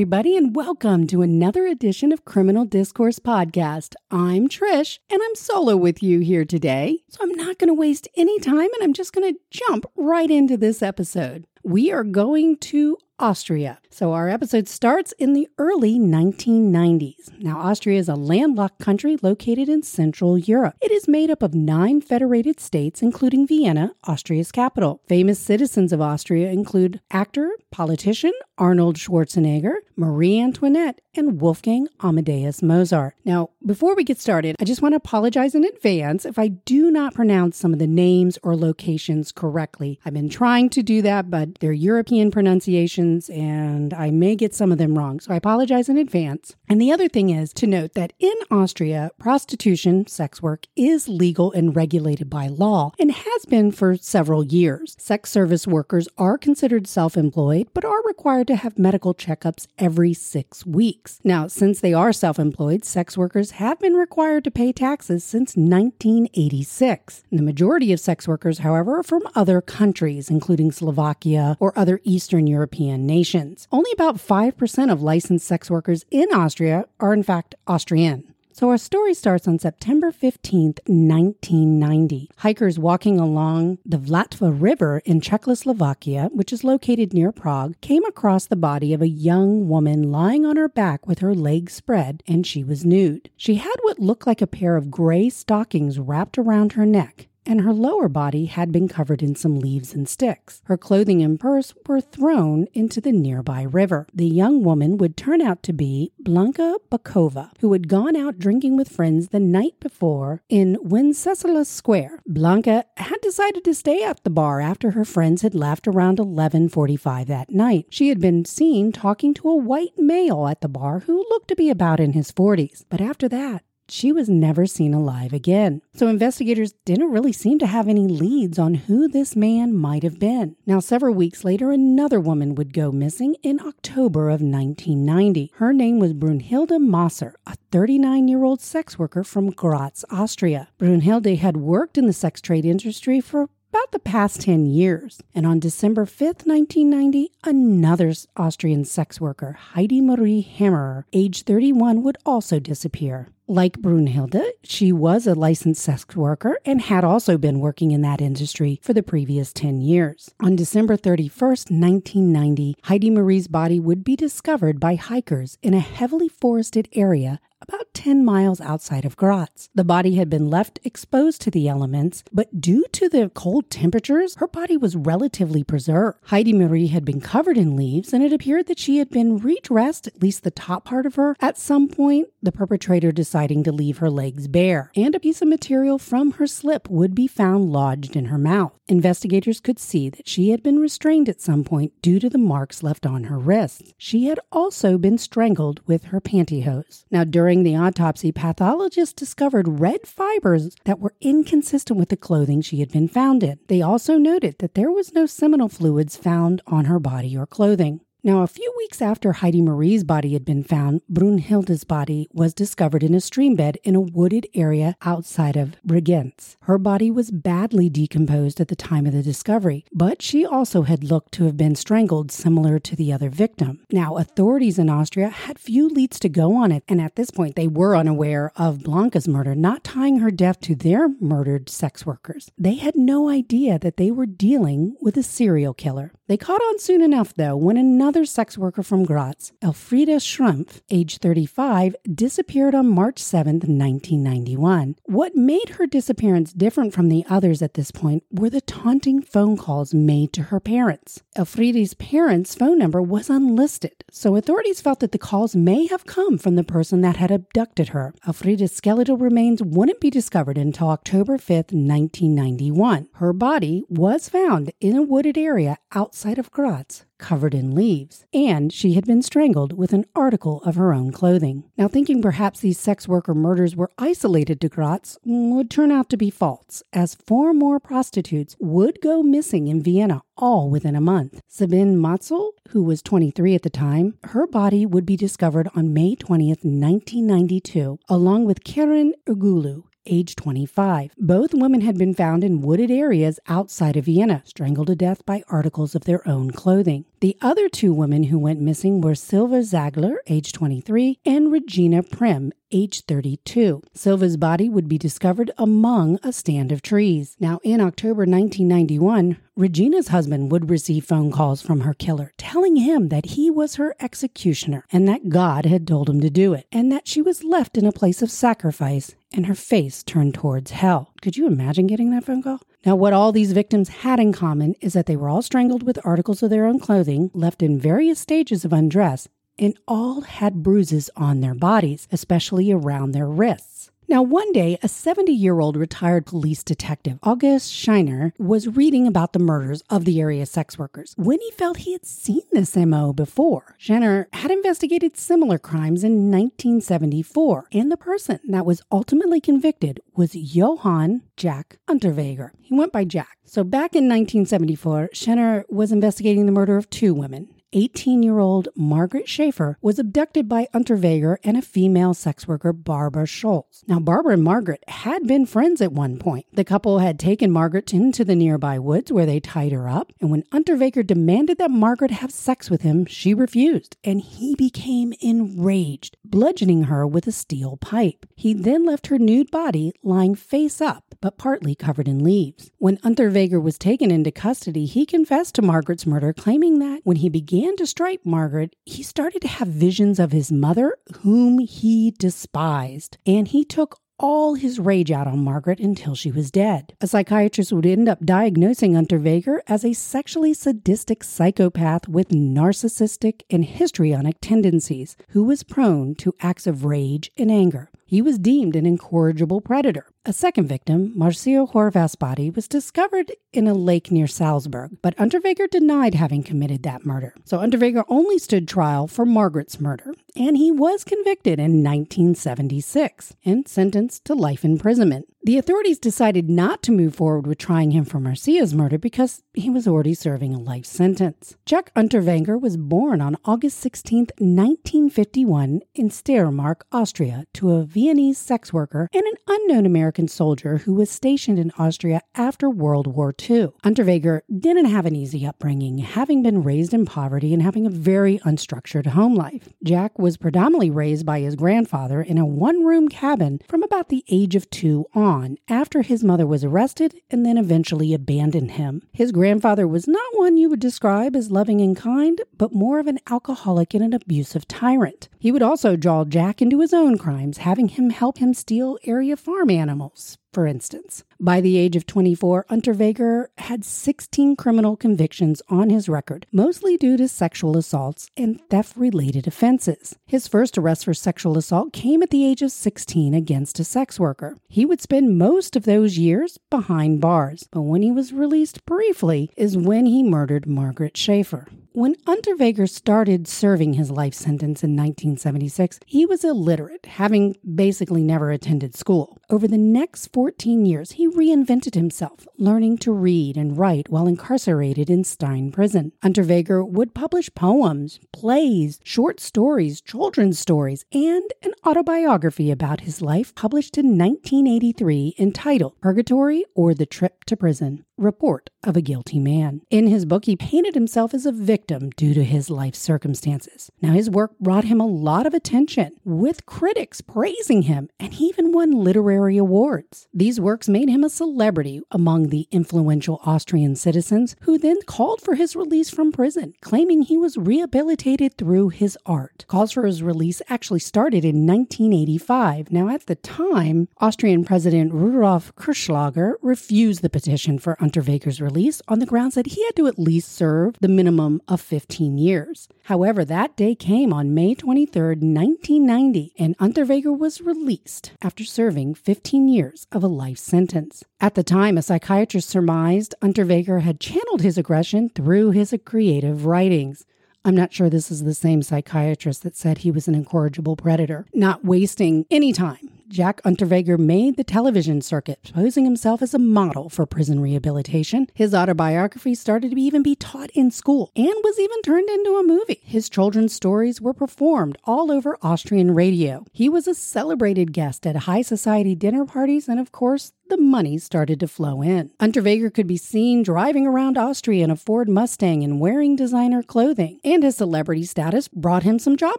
everybody, and welcome to another edition of Criminal Discourse Podcast. I'm Trish, and I'm solo with you here today, so I'm not going to waste any time, and I'm just going to jump right into this episode. We are going to Austria. So our episode starts in the early 1990s. Now, Austria is a landlocked country located in Central Europe. It is made up of 9 federated states, including Vienna, Austria's capital. Famous citizens of Austria include actor, politician Arnold Schwarzenegger, Marie Antoinette, and Wolfgang Amadeus Mozart. Now, before we get started, I just want to apologize in advance if I do not pronounce some of the names or locations correctly. I've been trying to do that, but they're European pronunciations and I may get some of them wrong, so I apologize in advance. And the other thing is to note that in Austria, prostitution, sex work, is legal and regulated by law and has been for several years. Sex service workers are considered self-employed, but are required to have medical checkups every 6 weeks. Now, since they are self-employed, sex workers have been required to pay taxes since 1986. The majority of sex workers, however, are from other countries, including Slovakia or other Eastern European nations. Only about 5% of licensed sex workers in Austria are, in fact, Austrian. So our story starts on September 15th, 1990. Hikers walking along the Vlatva River in Czechoslovakia, which is located near Prague, came across the body of a young woman lying on her back with her legs spread, and she was nude. She had what looked like a pair of gray stockings wrapped around her neck, and her lower body had been covered in some leaves and sticks. Her clothing and purse were thrown into the nearby river. The young woman would turn out to be Blanca Bakova, who had gone out drinking with friends the night before in Wenceslas Square. Blanca had decided to stay at the bar after her friends had left around 11:45 that night. She had been seen talking to a white male at the bar who looked to be about in his 40s, but after that, she was never seen alive again. So investigators didn't really seem to have any leads on who this man might have been. Now, several weeks later, another woman would go missing in October of 1990. Her name was Brunhilde Masser, a 39-year-old sex worker from Graz, Austria. Brunhilde had worked in the sex trade industry for about the past 10 years. And on December 5th, 1990, another Austrian sex worker, Heidi Marie Hammerer, age 31, would also disappear. Like Brunhilde, she was a licensed sex worker and had also been working in that industry for the previous 10 years. On December 31st, 1990, Heidi Marie's body would be discovered by hikers in a heavily forested area about 10 miles outside of Graz. The body had been left exposed to the elements, but due to the cold temperatures, her body was relatively preserved. Heidi Marie had been covered in leaves, and it appeared that she had been redressed, at least the top part of her, at some point, the perpetrator deciding to leave her legs bare, and a piece of material from her slip would be found lodged in her mouth. Investigators could see that she had been restrained at some point due to the marks left on her wrists. She had also been strangled with her pantyhose. Now, during the autopsy, pathologists discovered red fibers that were inconsistent with the clothing she had been found in. They also noted that there was no seminal fluids found on her body or clothing. Now, a few weeks after Heidi Marie's body had been found, Brunhilde's body was discovered in a streambed in a wooded area outside of Bregenz. Her body was badly decomposed at the time of the discovery, but she also had looked to have been strangled similar to the other victim. Now, authorities in Austria had few leads to go on it, and at this point they were unaware of Blanca's murder, not tying her death to their murdered sex workers. They had no idea that they were dealing with a serial killer. They caught on soon enough, though, when another sex worker from Graz, Elfrieda Schrumpf, age 35, disappeared on March 7, 1991. What made her disappearance different from the others at this point were the taunting phone calls made to her parents. Elfrieda's parents' phone number was unlisted, so authorities felt that the calls may have come from the person that had abducted her. Elfrieda's skeletal remains wouldn't be discovered until October 5, 1991. Her body was found in a wooded area outside of Graz, covered in leaves, and she had been strangled with an article of her own clothing. Now, thinking perhaps these sex worker murders were isolated to Graz would turn out to be false, as 4 more prostitutes would go missing in Vienna, all within a month. Sabine Matzel, who was 23 at the time, her body would be discovered on May 20th, 1992, along with Karen Ugulu, age 25. Both women had been found in wooded areas outside of Vienna, strangled to death by articles of their own clothing. The other two women who went missing were Silva Zagler, age 23, and Regina Prim, age 32. Silva's body would be discovered among a stand of trees. Now, in October 1991, Regina's husband would receive phone calls from her killer, telling him that he was her executioner and that God had told him to do it, and that she was left in a place of sacrifice and her face turned towards hell. Could you imagine getting that phone call? Now, what all these victims had in common is that they were all strangled with articles of their own clothing, left in various stages of undress, and all had bruises on their bodies, especially around their wrists. Now, one day, a 70-year-old retired police detective, August Schenner, was reading about the murders of the area sex workers when he felt he had seen this MO before. Schenner had investigated similar crimes in 1974, and the person that was ultimately convicted was Johann Jack Unterweger. He went by Jack. So back in 1974, Schenner was investigating the murder of two women. 18-year-old Margaret Schaefer was abducted by Unterweger and a female sex worker, Barbara Scholz. Now, Barbara and Margaret had been friends at one point. The couple had taken Margaret into the nearby woods where they tied her up, and when Unterweger demanded that Margaret have sex with him, she refused, and he became enraged, bludgeoning her with a steel pipe. He then left her nude body lying face up, but partly covered in leaves. When Unterweger was taken into custody, he confessed to Margaret's murder, claiming that when he began to strike Margaret, he started to have visions of his mother, whom he despised, and he took all his rage out on Margaret until she was dead. A psychiatrist would end up diagnosing Unterweger as a sexually sadistic psychopath with narcissistic and histrionic tendencies, who was prone to acts of rage and anger. He was deemed an incorrigible predator. A second victim, Marcio Horvath's body, was discovered in a lake near Salzburg, but Unterweger denied having committed that murder. So Unterweger only stood trial for Margaret's murder, and he was convicted in 1976 and sentenced to life imprisonment. The authorities decided not to move forward with trying him for Marcia's murder because he was already serving a life sentence. Jack Unterweger was born on August 16, 1951 in Steiermark, Austria, to a Viennese sex worker and an unknown American soldier who was stationed in Austria after World War II. Unterweger didn't have an easy upbringing, having been raised in poverty and having a very unstructured home life. Jack was predominantly raised by his grandfather in a one-room cabin from about the age of 2 on, after his mother was arrested and then eventually abandoned him. His grandfather was not one you would describe as loving and kind, but more of an alcoholic and an abusive tyrant. He would also draw Jack into his own crimes, having him help him steal area farm animals, for instance. By the age of 24, Unterweger had 16 criminal convictions on his record, mostly due to sexual assaults and theft-related offenses. His first arrest for sexual assault came at the age of 16 against a sex worker. He would spend most of those years behind bars, but when he was released briefly is when he murdered Margaret Schaefer. When Unterweger started serving his life sentence in 1976, he was illiterate, having basically never attended school. Over the next 14 years, he reinvented himself, learning to read and write while incarcerated in Stein prison. Unterweger would publish poems, plays, short stories, children's stories, and an autobiography about his life published in 1983 entitled Purgatory or the Trip to Prison: Report of a Guilty Man. In his book, he painted himself as a victim due to his life circumstances. Now, his work brought him a lot of attention, with critics praising him, and he even won literary awards. These works made him a celebrity among the influential Austrian citizens, who then called for his release from prison, claiming he was rehabilitated through his art. Calls for his release actually started in 1985. Now, at the time, Austrian President Rudolf Kirchschläger refused the petition for Unterweger's release on the grounds that he had to at least serve the minimum of 15 years. However, that day came on May 23, 1990, and Unterweger was released after serving 15 years of a life sentence. At the time, a psychiatrist surmised Unterweger had channeled his aggression through his creative writings. I'm not sure this is the same psychiatrist that said he was an incorrigible predator. Not wasting any time Jack Unterweger made the television circuit, posing himself as a model for prison rehabilitation. His autobiography started to even be taught in school and was even turned into a movie. His children's stories were performed all over Austrian radio. He was a celebrated guest at high society dinner parties and, of course, the money started to flow in. Unterweger could be seen driving around Austria in a Ford Mustang and wearing designer clothing. And his celebrity status brought him some job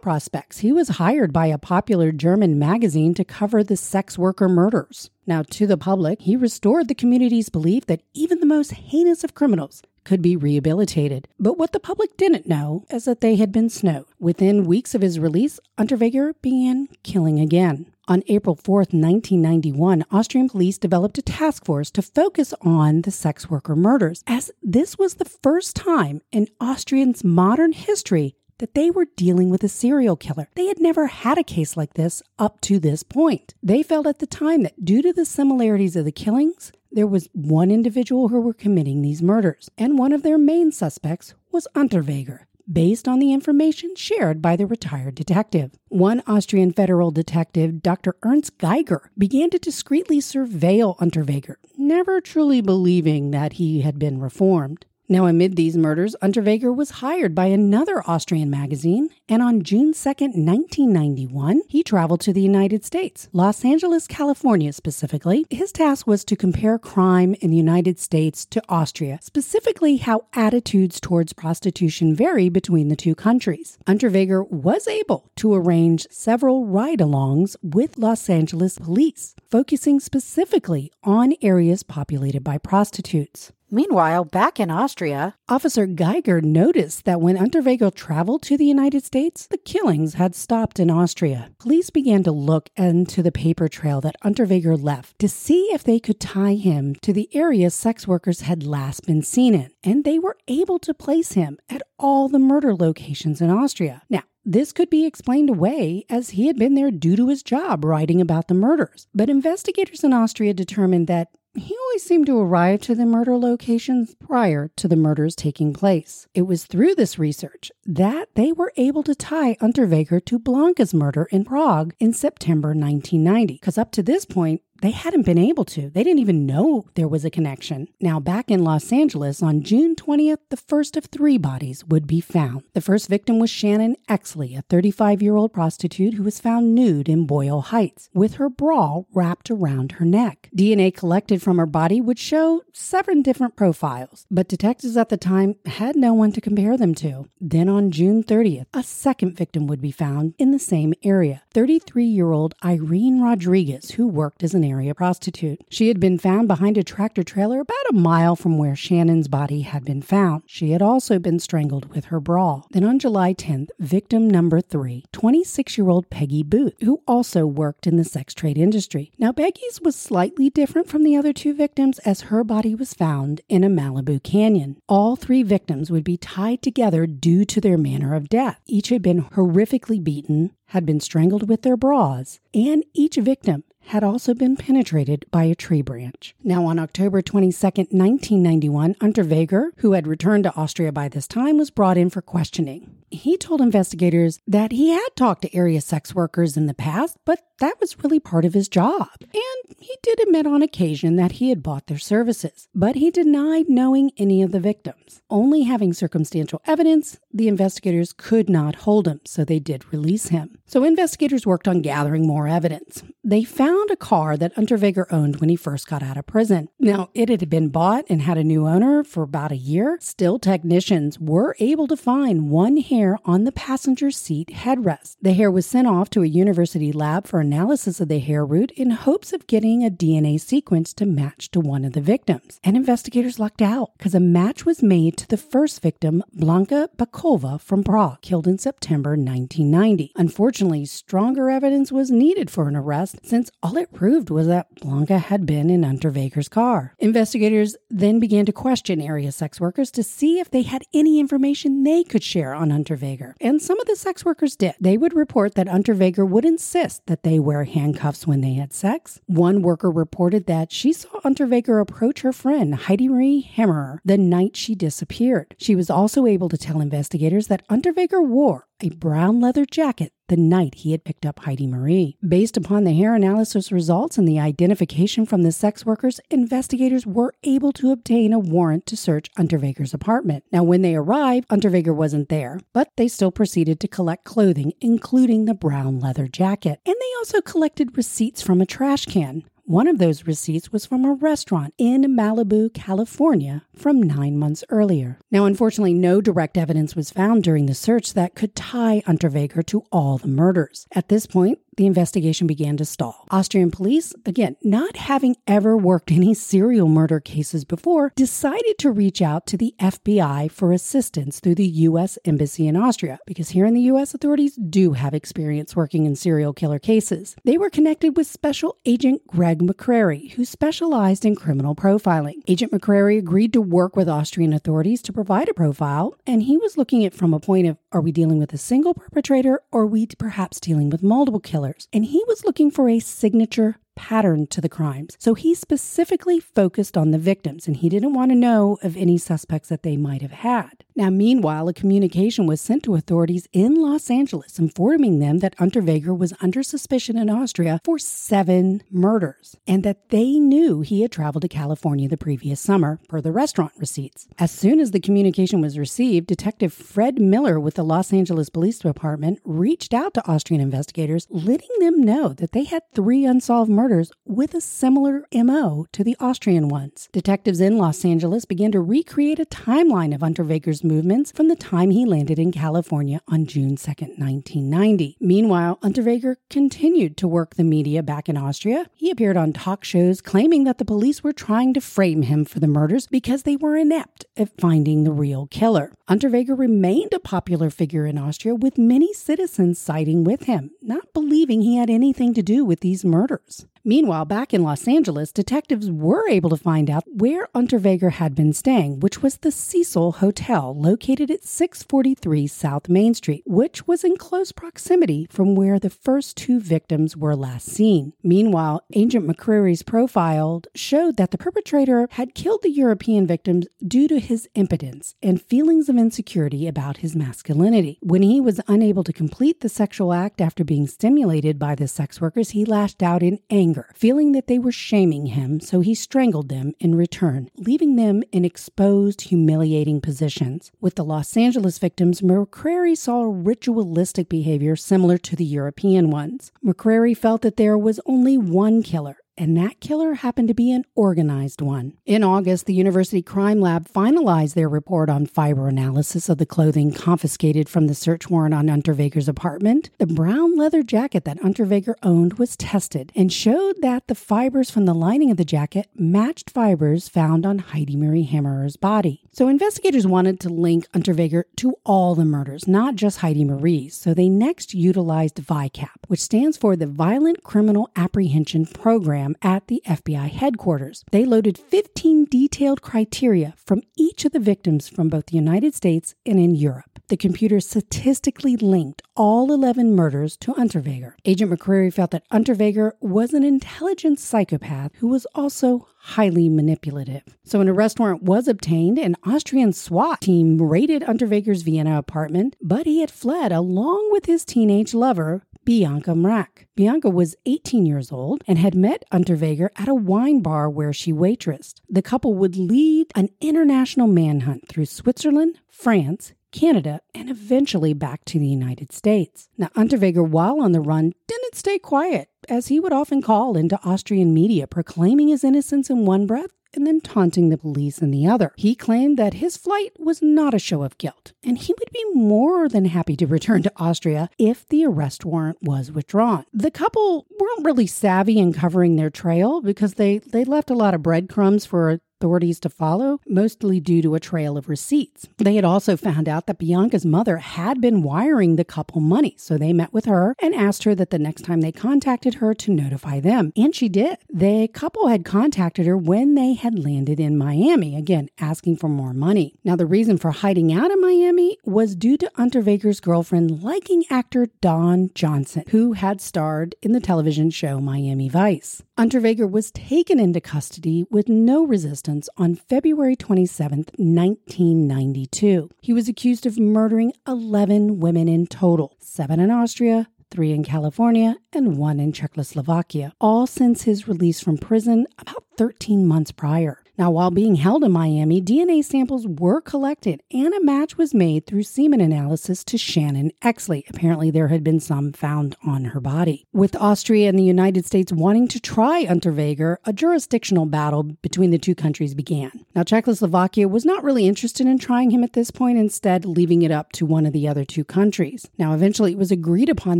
prospects. He was hired by a popular German magazine to cover the sex worker murders. Now, to the public, he restored the community's belief that even the most heinous of criminals could be rehabilitated. But what the public didn't know is that they had been snowed. Within weeks of his release, Unterweger began killing again. On April 4th, 1991, Austrian police developed a task force to focus on the sex worker murders, as this was the first time in Austrians' modern history that they were dealing with a serial killer. They had never had a case like this up to this point. They felt at the time that due to the similarities of the killings, there was one individual who were committing these murders, and one of their main suspects was Unterweger, based on the information shared by the retired detective. One Austrian federal detective, Dr. Ernst Geiger, began to discreetly surveil Unterweger, never truly believing that he had been reformed. Now, amid these murders, Unterweger was hired by another Austrian magazine, and on June 2nd, 1991, he traveled to the United States, Los Angeles, California specifically. His task was to compare crime in the United States to Austria, specifically how attitudes towards prostitution vary between the two countries. Unterweger was able to arrange several ride-alongs with Los Angeles police, focusing specifically on areas populated by prostitutes. Meanwhile, back in Austria, Officer Geiger noticed that when Unterweger traveled to the United States, the killings had stopped in Austria. Police began to look into the paper trail that Unterweger left to see if they could tie him to the area sex workers had last been seen in, and they were able to place him at all the murder locations in Austria. Now, this could be explained away as he had been there due to his job writing about the murders, but investigators in Austria determined that he always seemed to arrive to the murder locations prior to the murders taking place. It was through this research that they were able to tie Unterweger to Blanca's murder in Prague in September 1990, because up to this point, they hadn't been able to. They didn't even know there was a connection. Now, back in Los Angeles, on June 20th, the first of three bodies would be found. The first victim was Shannon Exley, a 35-year-old prostitute who was found nude in Boyle Heights, with her bra wrapped around her neck. DNA collected from her body would show 7 different profiles, but detectives at the time had no one to compare them to. Then on June 30th, a second victim would be found in the same area, 33-year-old Irene Rodriguez, who worked as an area prostitute. She had been found behind a tractor trailer about a mile from where Shannon's body had been found. She had also been strangled with her bra. Then on July 10th, victim number 3, 26-year-old Peggy Booth, who also worked in the sex trade industry. Now, Peggy's was slightly different from the other two victims as her body was found in a Malibu canyon. All three victims would be tied together due to their manner of death. Each had been horrifically beaten, had been strangled with their bras, and each victim had also been penetrated by a tree branch. Now, on October 22, 1991, Unterweger, who had returned to Austria by this time, was brought in for questioning. He told investigators that he had talked to area sex workers in the past, but that was really part of his job. And he did admit on occasion that he had bought their services, but he denied knowing any of the victims. Only having circumstantial evidence, the investigators could not hold him, so they did release him. So investigators worked on gathering more evidence. They found a car that Unterweger owned when he first got out of prison. Now, it had been bought and had a new owner for about a year. Still, technicians were able to find one hair on the passenger seat headrest. The hair was sent off to a university lab for analysis of the hair root in hopes of getting a DNA sequence to match to one of the victims. And investigators lucked out because a match was made to the first victim, Blanca Bakova from Prague, killed in September 1990. Unfortunately, stronger evidence was needed for an arrest since all it proved was that Blanca had been in Unterweger's car. Investigators then began to question area sex workers to see if they had any information they could share on Unterweger. And some of the sex workers did. They would report that Unterweger would insist that they wear handcuffs when they had sex. One worker Yorker reported that she saw Unterweger approach her friend, Heidi Marie Hammerer, the night she disappeared. She was also able to tell investigators that Unterweger wore a brown leather jacket the night he had picked up Heidi Marie. Based upon the hair analysis results and the identification from the sex workers, investigators were able to obtain a warrant to search Unterweger's apartment. Now, when they arrived, Unterweger wasn't there, but they still proceeded to collect clothing, including the brown leather jacket. And they also collected receipts from a trash can. One of those receipts was from a restaurant in Malibu, California, from 9 months earlier. Now, unfortunately, no direct evidence was found during the search that could tie Unterweger to all the murders. At this point, the investigation began to stall. Austrian police, again, not having ever worked any serial murder cases before, decided to reach out to the FBI for assistance through the U.S. Embassy in Austria, because here in the U.S., authorities do have experience working in serial killer cases. They were connected with Special Agent Greg McCrary, who specialized in criminal profiling. Agent McCrary agreed to work with Austrian authorities to provide a profile, and he was looking at it from a point of, are we dealing with a single perpetrator, or are we perhaps dealing with multiple killers? And he was looking for a signature pattern to the crimes. So he specifically focused on the victims, and he didn't want to know of any suspects that they might have had. Now, meanwhile, a communication was sent to authorities in Los Angeles informing them that Unterweger was under suspicion in Austria for 7 murders, and that they knew he had traveled to California the previous summer, per the restaurant receipts. As soon as the communication was received, Detective Fred Miller with the Los Angeles Police Department reached out to Austrian investigators, letting them know that they had 3 unsolved murders with a similar MO to the Austrian ones. Detectives in Los Angeles began to recreate a timeline of Unterweger's movements from the time he landed in California on June 2, 1990. Meanwhile, Unterweger continued to work the media back in Austria. He appeared on talk shows claiming that the police were trying to frame him for the murders because they were inept at finding the real killer. Unterweger remained a popular figure in Austria, with many citizens siding with him, not believing he had anything to do with these murders. Meanwhile, back in Los Angeles, detectives were able to find out where Unterweger had been staying, which was the Cecil Hotel, located at 643 South Main Street, which was in close proximity from where the first 2 victims were last seen. Meanwhile, Agent McCrary's profile showed that the perpetrator had killed the European victims due to his impotence and feelings of insecurity about his masculinity. When he was unable to complete the sexual act after being stimulated by the sex workers, he lashed out in anger, feeling that they were shaming him, so he strangled them in return, leaving them in exposed, humiliating positions. With the Los Angeles victims, McCrary saw ritualistic behavior similar to the European ones. McCrary felt that there was only one killer, and that killer happened to be an organized one. In August, the University Crime Lab finalized their report on fiber analysis of the clothing confiscated from the search warrant on Unterweger's apartment. The brown leather jacket that Unterweger owned was tested and showed that the fibers from the lining of the jacket matched fibers found on Heidi Marie Hammerer's body. So investigators wanted to link Unterweger to all the murders, not just Heidi Marie's, so they next utilized VICAP, which stands for the Violent Criminal Apprehension Program, at the FBI headquarters. They loaded 15 detailed criteria from each of the victims from both the United States and in Europe. The computer statistically linked all 11 murders to Unterweger. Agent McCrary felt that Unterweger was an intelligent psychopath who was also highly manipulative. So an arrest warrant was obtained. An Austrian SWAT team raided Unterweger's Vienna apartment, but he had fled along with his teenage lover, Bianca Mrak. Bianca was 18 years old and had met Unterweger at a wine bar where she waitressed. The couple would lead an international manhunt through Switzerland, France, Canada, and eventually back to the United States. Now, Unterweger, while on the run, didn't stay quiet, as he would often call into Austrian media, proclaiming his innocence in one breath and then taunting the police in the other. He claimed that his flight was not a show of guilt, and he would be more than happy to return to Austria if the arrest warrant was withdrawn. The couple weren't really savvy in covering their trail because they left a lot of breadcrumbs for authorities to follow, mostly due to a trail of receipts. They had also found out that Bianca's mother had been wiring the couple money, so they met with her and asked her that the next time they contacted her to notify them. And she did. The couple had contacted her when they had landed in Miami, again, asking for more money. Now, the reason for hiding out in Miami was due to Unterweger's girlfriend liking actor Don Johnson, who had starred in the television show Miami Vice. Unterweger was taken into custody with no resistance on February 27, 1992. He was accused of murdering 11 women in total, 7 in Austria, 3 in California, and 1 in Czechoslovakia, all since his release from prison about 13 months prior. Now, while being held in Miami, DNA samples were collected and a match was made through semen analysis to Shannon Exley. Apparently, there had been some found on her body. With Austria and the United States wanting to try Unterweger, a jurisdictional battle between the two countries began. Now, Czechoslovakia was not really interested in trying him at this point, instead leaving it up to one of the other two countries. Now, eventually, it was agreed upon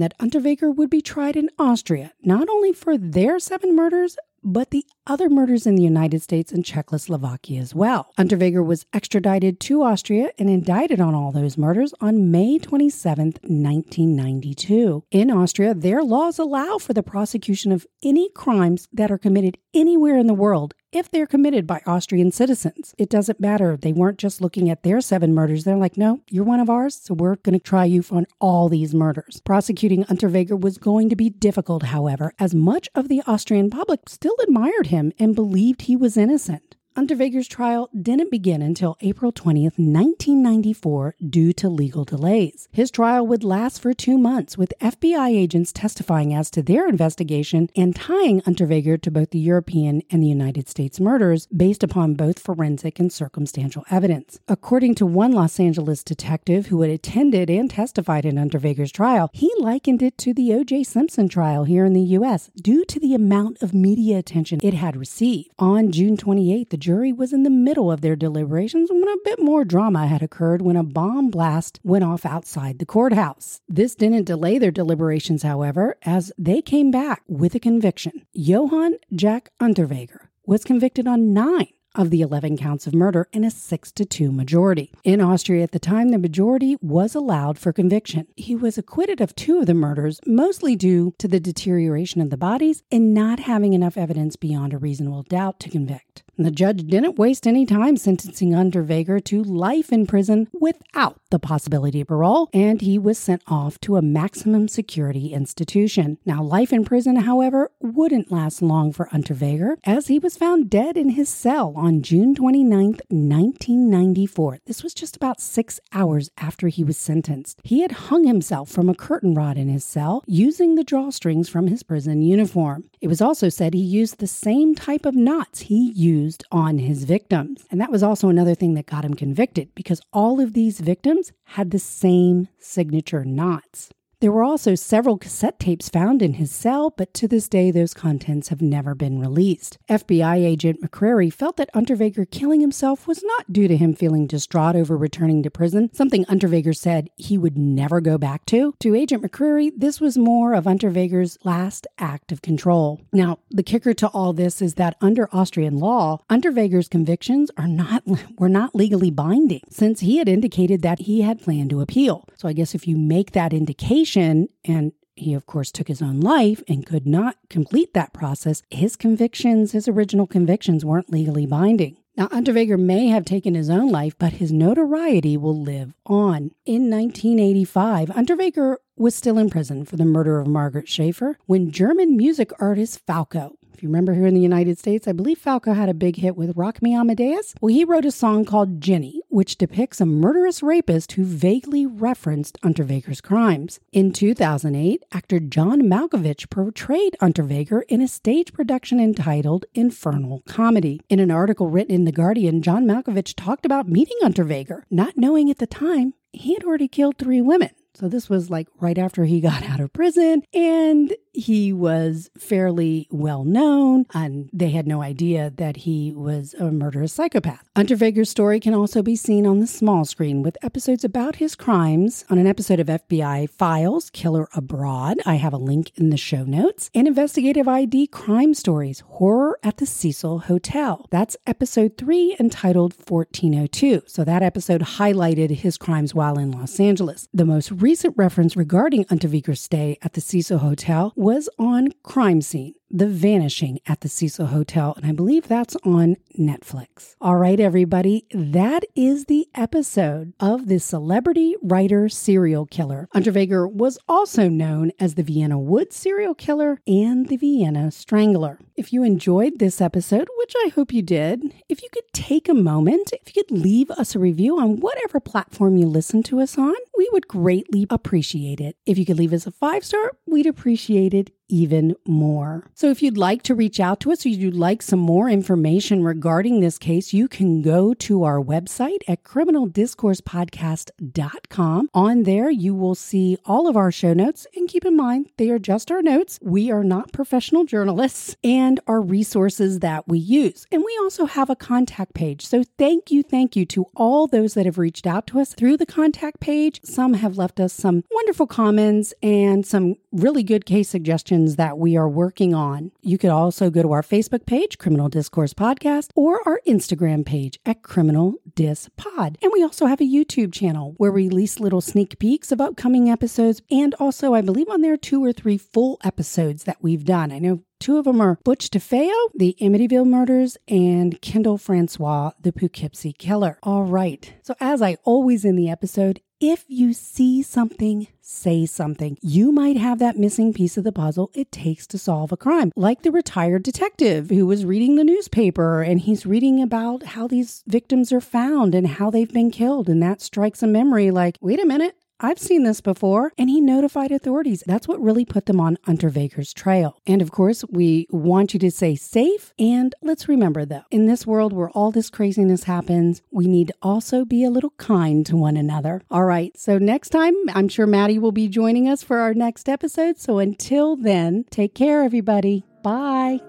that Unterweger would be tried in Austria, not only for their 7 murders, but the other murders in the United States and Czechoslovakia as well. Unterweger was extradited to Austria and indicted on all those murders on May 27, 1992. In Austria, their laws allow for the prosecution of any crimes that are committed anywhere in the world if they're committed by Austrian citizens. It doesn't matter. They weren't just looking at their 7 murders. They're like, no, you're one of ours, so we're going to try you on all these murders. Prosecuting Unterweger was going to be difficult, however, as much of the Austrian public still admired him and believed he was innocent. Unterweger's trial didn't begin until April 20th, 1994, due to legal delays. His trial would last for 2 months, with FBI agents testifying as to their investigation and tying Unterweger to both the European and the United States murders based upon both forensic and circumstantial evidence. According to one Los Angeles detective who had attended and testified in Unterweger's trial, he likened it to the O.J. Simpson trial here in the U.S. due to the amount of media attention it had received. On June 28th, the jury was in the middle of their deliberations when a bit more drama had occurred when a bomb blast went off outside the courthouse. This didn't delay their deliberations, however, as they came back with a conviction. Johann Jack Unterweger was convicted on 9 of the 11 counts of murder in a 6-2 majority. In Austria at the time, the majority was allowed for conviction. He was acquitted of 2 of the murders, mostly due to the deterioration of the bodies and not having enough evidence beyond a reasonable doubt to convict. And the judge didn't waste any time sentencing Unterweger to life in prison without the possibility of parole, and he was sent off to a maximum security institution. Now, life in prison, however, wouldn't last long for Unterweger, as he was found dead in his cell on June 29th, 1994. This was just about 6 hours after he was sentenced. He had hung himself from a curtain rod in his cell using the drawstrings from his prison uniform. It was also said he used the same type of knots he used on his victims. And that was also another thing that got him convicted, because all of these victims had the same signature knots. There were also several cassette tapes found in his cell, but to this day, those contents have never been released. FBI agent McCrary felt that Unterweger killing himself was not due to him feeling distraught over returning to prison, something Unterweger said he would never go back to. To Agent McCrary, this was more of Unterweger's last act of control. Now, the kicker to all this is that under Austrian law, Unterweger's convictions were not legally binding, since he had indicated that he had planned to appeal. So I guess if you make that indication, and he, of course, took his own life and could not complete that process, his original convictions weren't legally binding. Now, Unterweger may have taken his own life, but his notoriety will live on. In 1985, Unterweger was still in prison for the murder of Margaret Schaefer when German music artist Falco, if you remember here in the United States, I believe Falco had a big hit with Rock Me Amadeus. Well, he wrote a song called Ginny, which depicts a murderous rapist who vaguely referenced Unterweger's crimes. In 2008, actor John Malkovich portrayed Unterweger in a stage production entitled Infernal Comedy. In an article written in The Guardian, John Malkovich talked about meeting Unterweger, not knowing at the time he had already killed 3 women. So this was like right after he got out of prison, and he was fairly well known, and they had no idea that he was a murderous psychopath. Unterweger's story can also be seen on the small screen with episodes about his crimes on an episode of FBI Files, Killer Abroad. I have a link in the show notes. And Investigative ID Crime Stories, Horror at the Cecil Hotel. That's episode 3 entitled 1402. So that episode highlighted his crimes while in Los Angeles. The most recent reference regarding Unterweger's stay at the Cecil Hotel was on Crime Scene, The Vanishing at the Cecil Hotel, and I believe that's on Netflix. All right, everybody, that is the episode of the celebrity writer serial killer. Unterweger was also known as the Vienna Wood serial killer and the Vienna Strangler. If you enjoyed this episode, which I hope you did, if you could take a moment, if you could leave us a review on whatever platform you listen to us on, we would greatly appreciate it. If you could leave us a 5-star, we'd appreciate it even more. So if you'd like to reach out to us, or you'd like some more information regarding this case, you can go to our website at criminaldiscoursepodcast.com. On there, you will see all of our show notes, and keep in mind, they are just our notes. We are not professional journalists, and our resources that we use. And we also have a contact page. So thank you to all those that have reached out to us through the contact page. Some have left us some wonderful comments and some really good case suggestions that we are working on. You could also go to our Facebook page, Criminal Discourse Podcast, or our Instagram page at Criminal Dis Pod. And we also have a YouTube channel where we release little sneak peeks of upcoming episodes. And also, I believe on there, 2 or 3 full episodes that we've done. I know 2 of them are Butch DeFeo, the Amityville Murders, and Kendall Francois, the Poughkeepsie Killer. All right. So as I always in the episode, if you see something, say something. You might have that missing piece of the puzzle it takes to solve a crime. Like the retired detective who was reading the newspaper, and he's reading about how these victims are found and how they've been killed. And that strikes a memory like, wait a minute, I've seen this before, and he notified authorities. That's what really put them on Unterweger's trail. And of course, we want you to stay safe, and let's remember though, in this world where all this craziness happens, we need to also be a little kind to one another. All right, so next time, I'm sure Maddie will be joining us for our next episode. So until then, take care, everybody. Bye.